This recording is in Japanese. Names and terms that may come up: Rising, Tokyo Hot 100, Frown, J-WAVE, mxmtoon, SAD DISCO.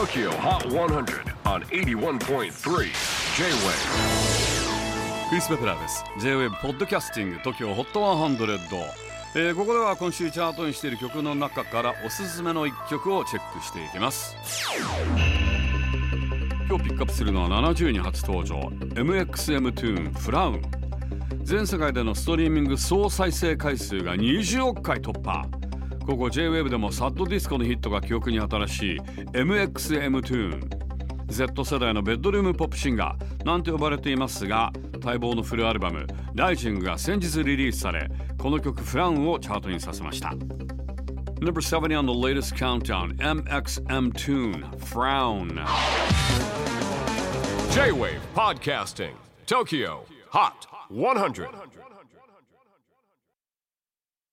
Tokyo Hot 100 on 81.3 J-WAVE。 クリス・ベプラーです。 J-WAVE ポッドキャスティング Tokyo Hot 100、ここでは今週チャートにしている曲の中からおすすめの1曲をチェックしていきます。今日ピックアップするのは70人初登場 mxmtoon Frown。 全世界でのストリーミング総再生回数が20億回突破。ここ J-WAVE でもサッドディスコのヒットが記憶に新しい mxmtoon。 Z 世代のベッドルームポップシンガーなんて呼ばれていますが、待望のフルアルバム「Rising」が先日リリースされ、この曲「Frown」をチャートインさせました。 No.7 on the latest countdown mxmtoon Frown。 J-WAVE Podcasting Tokyo Hot 100。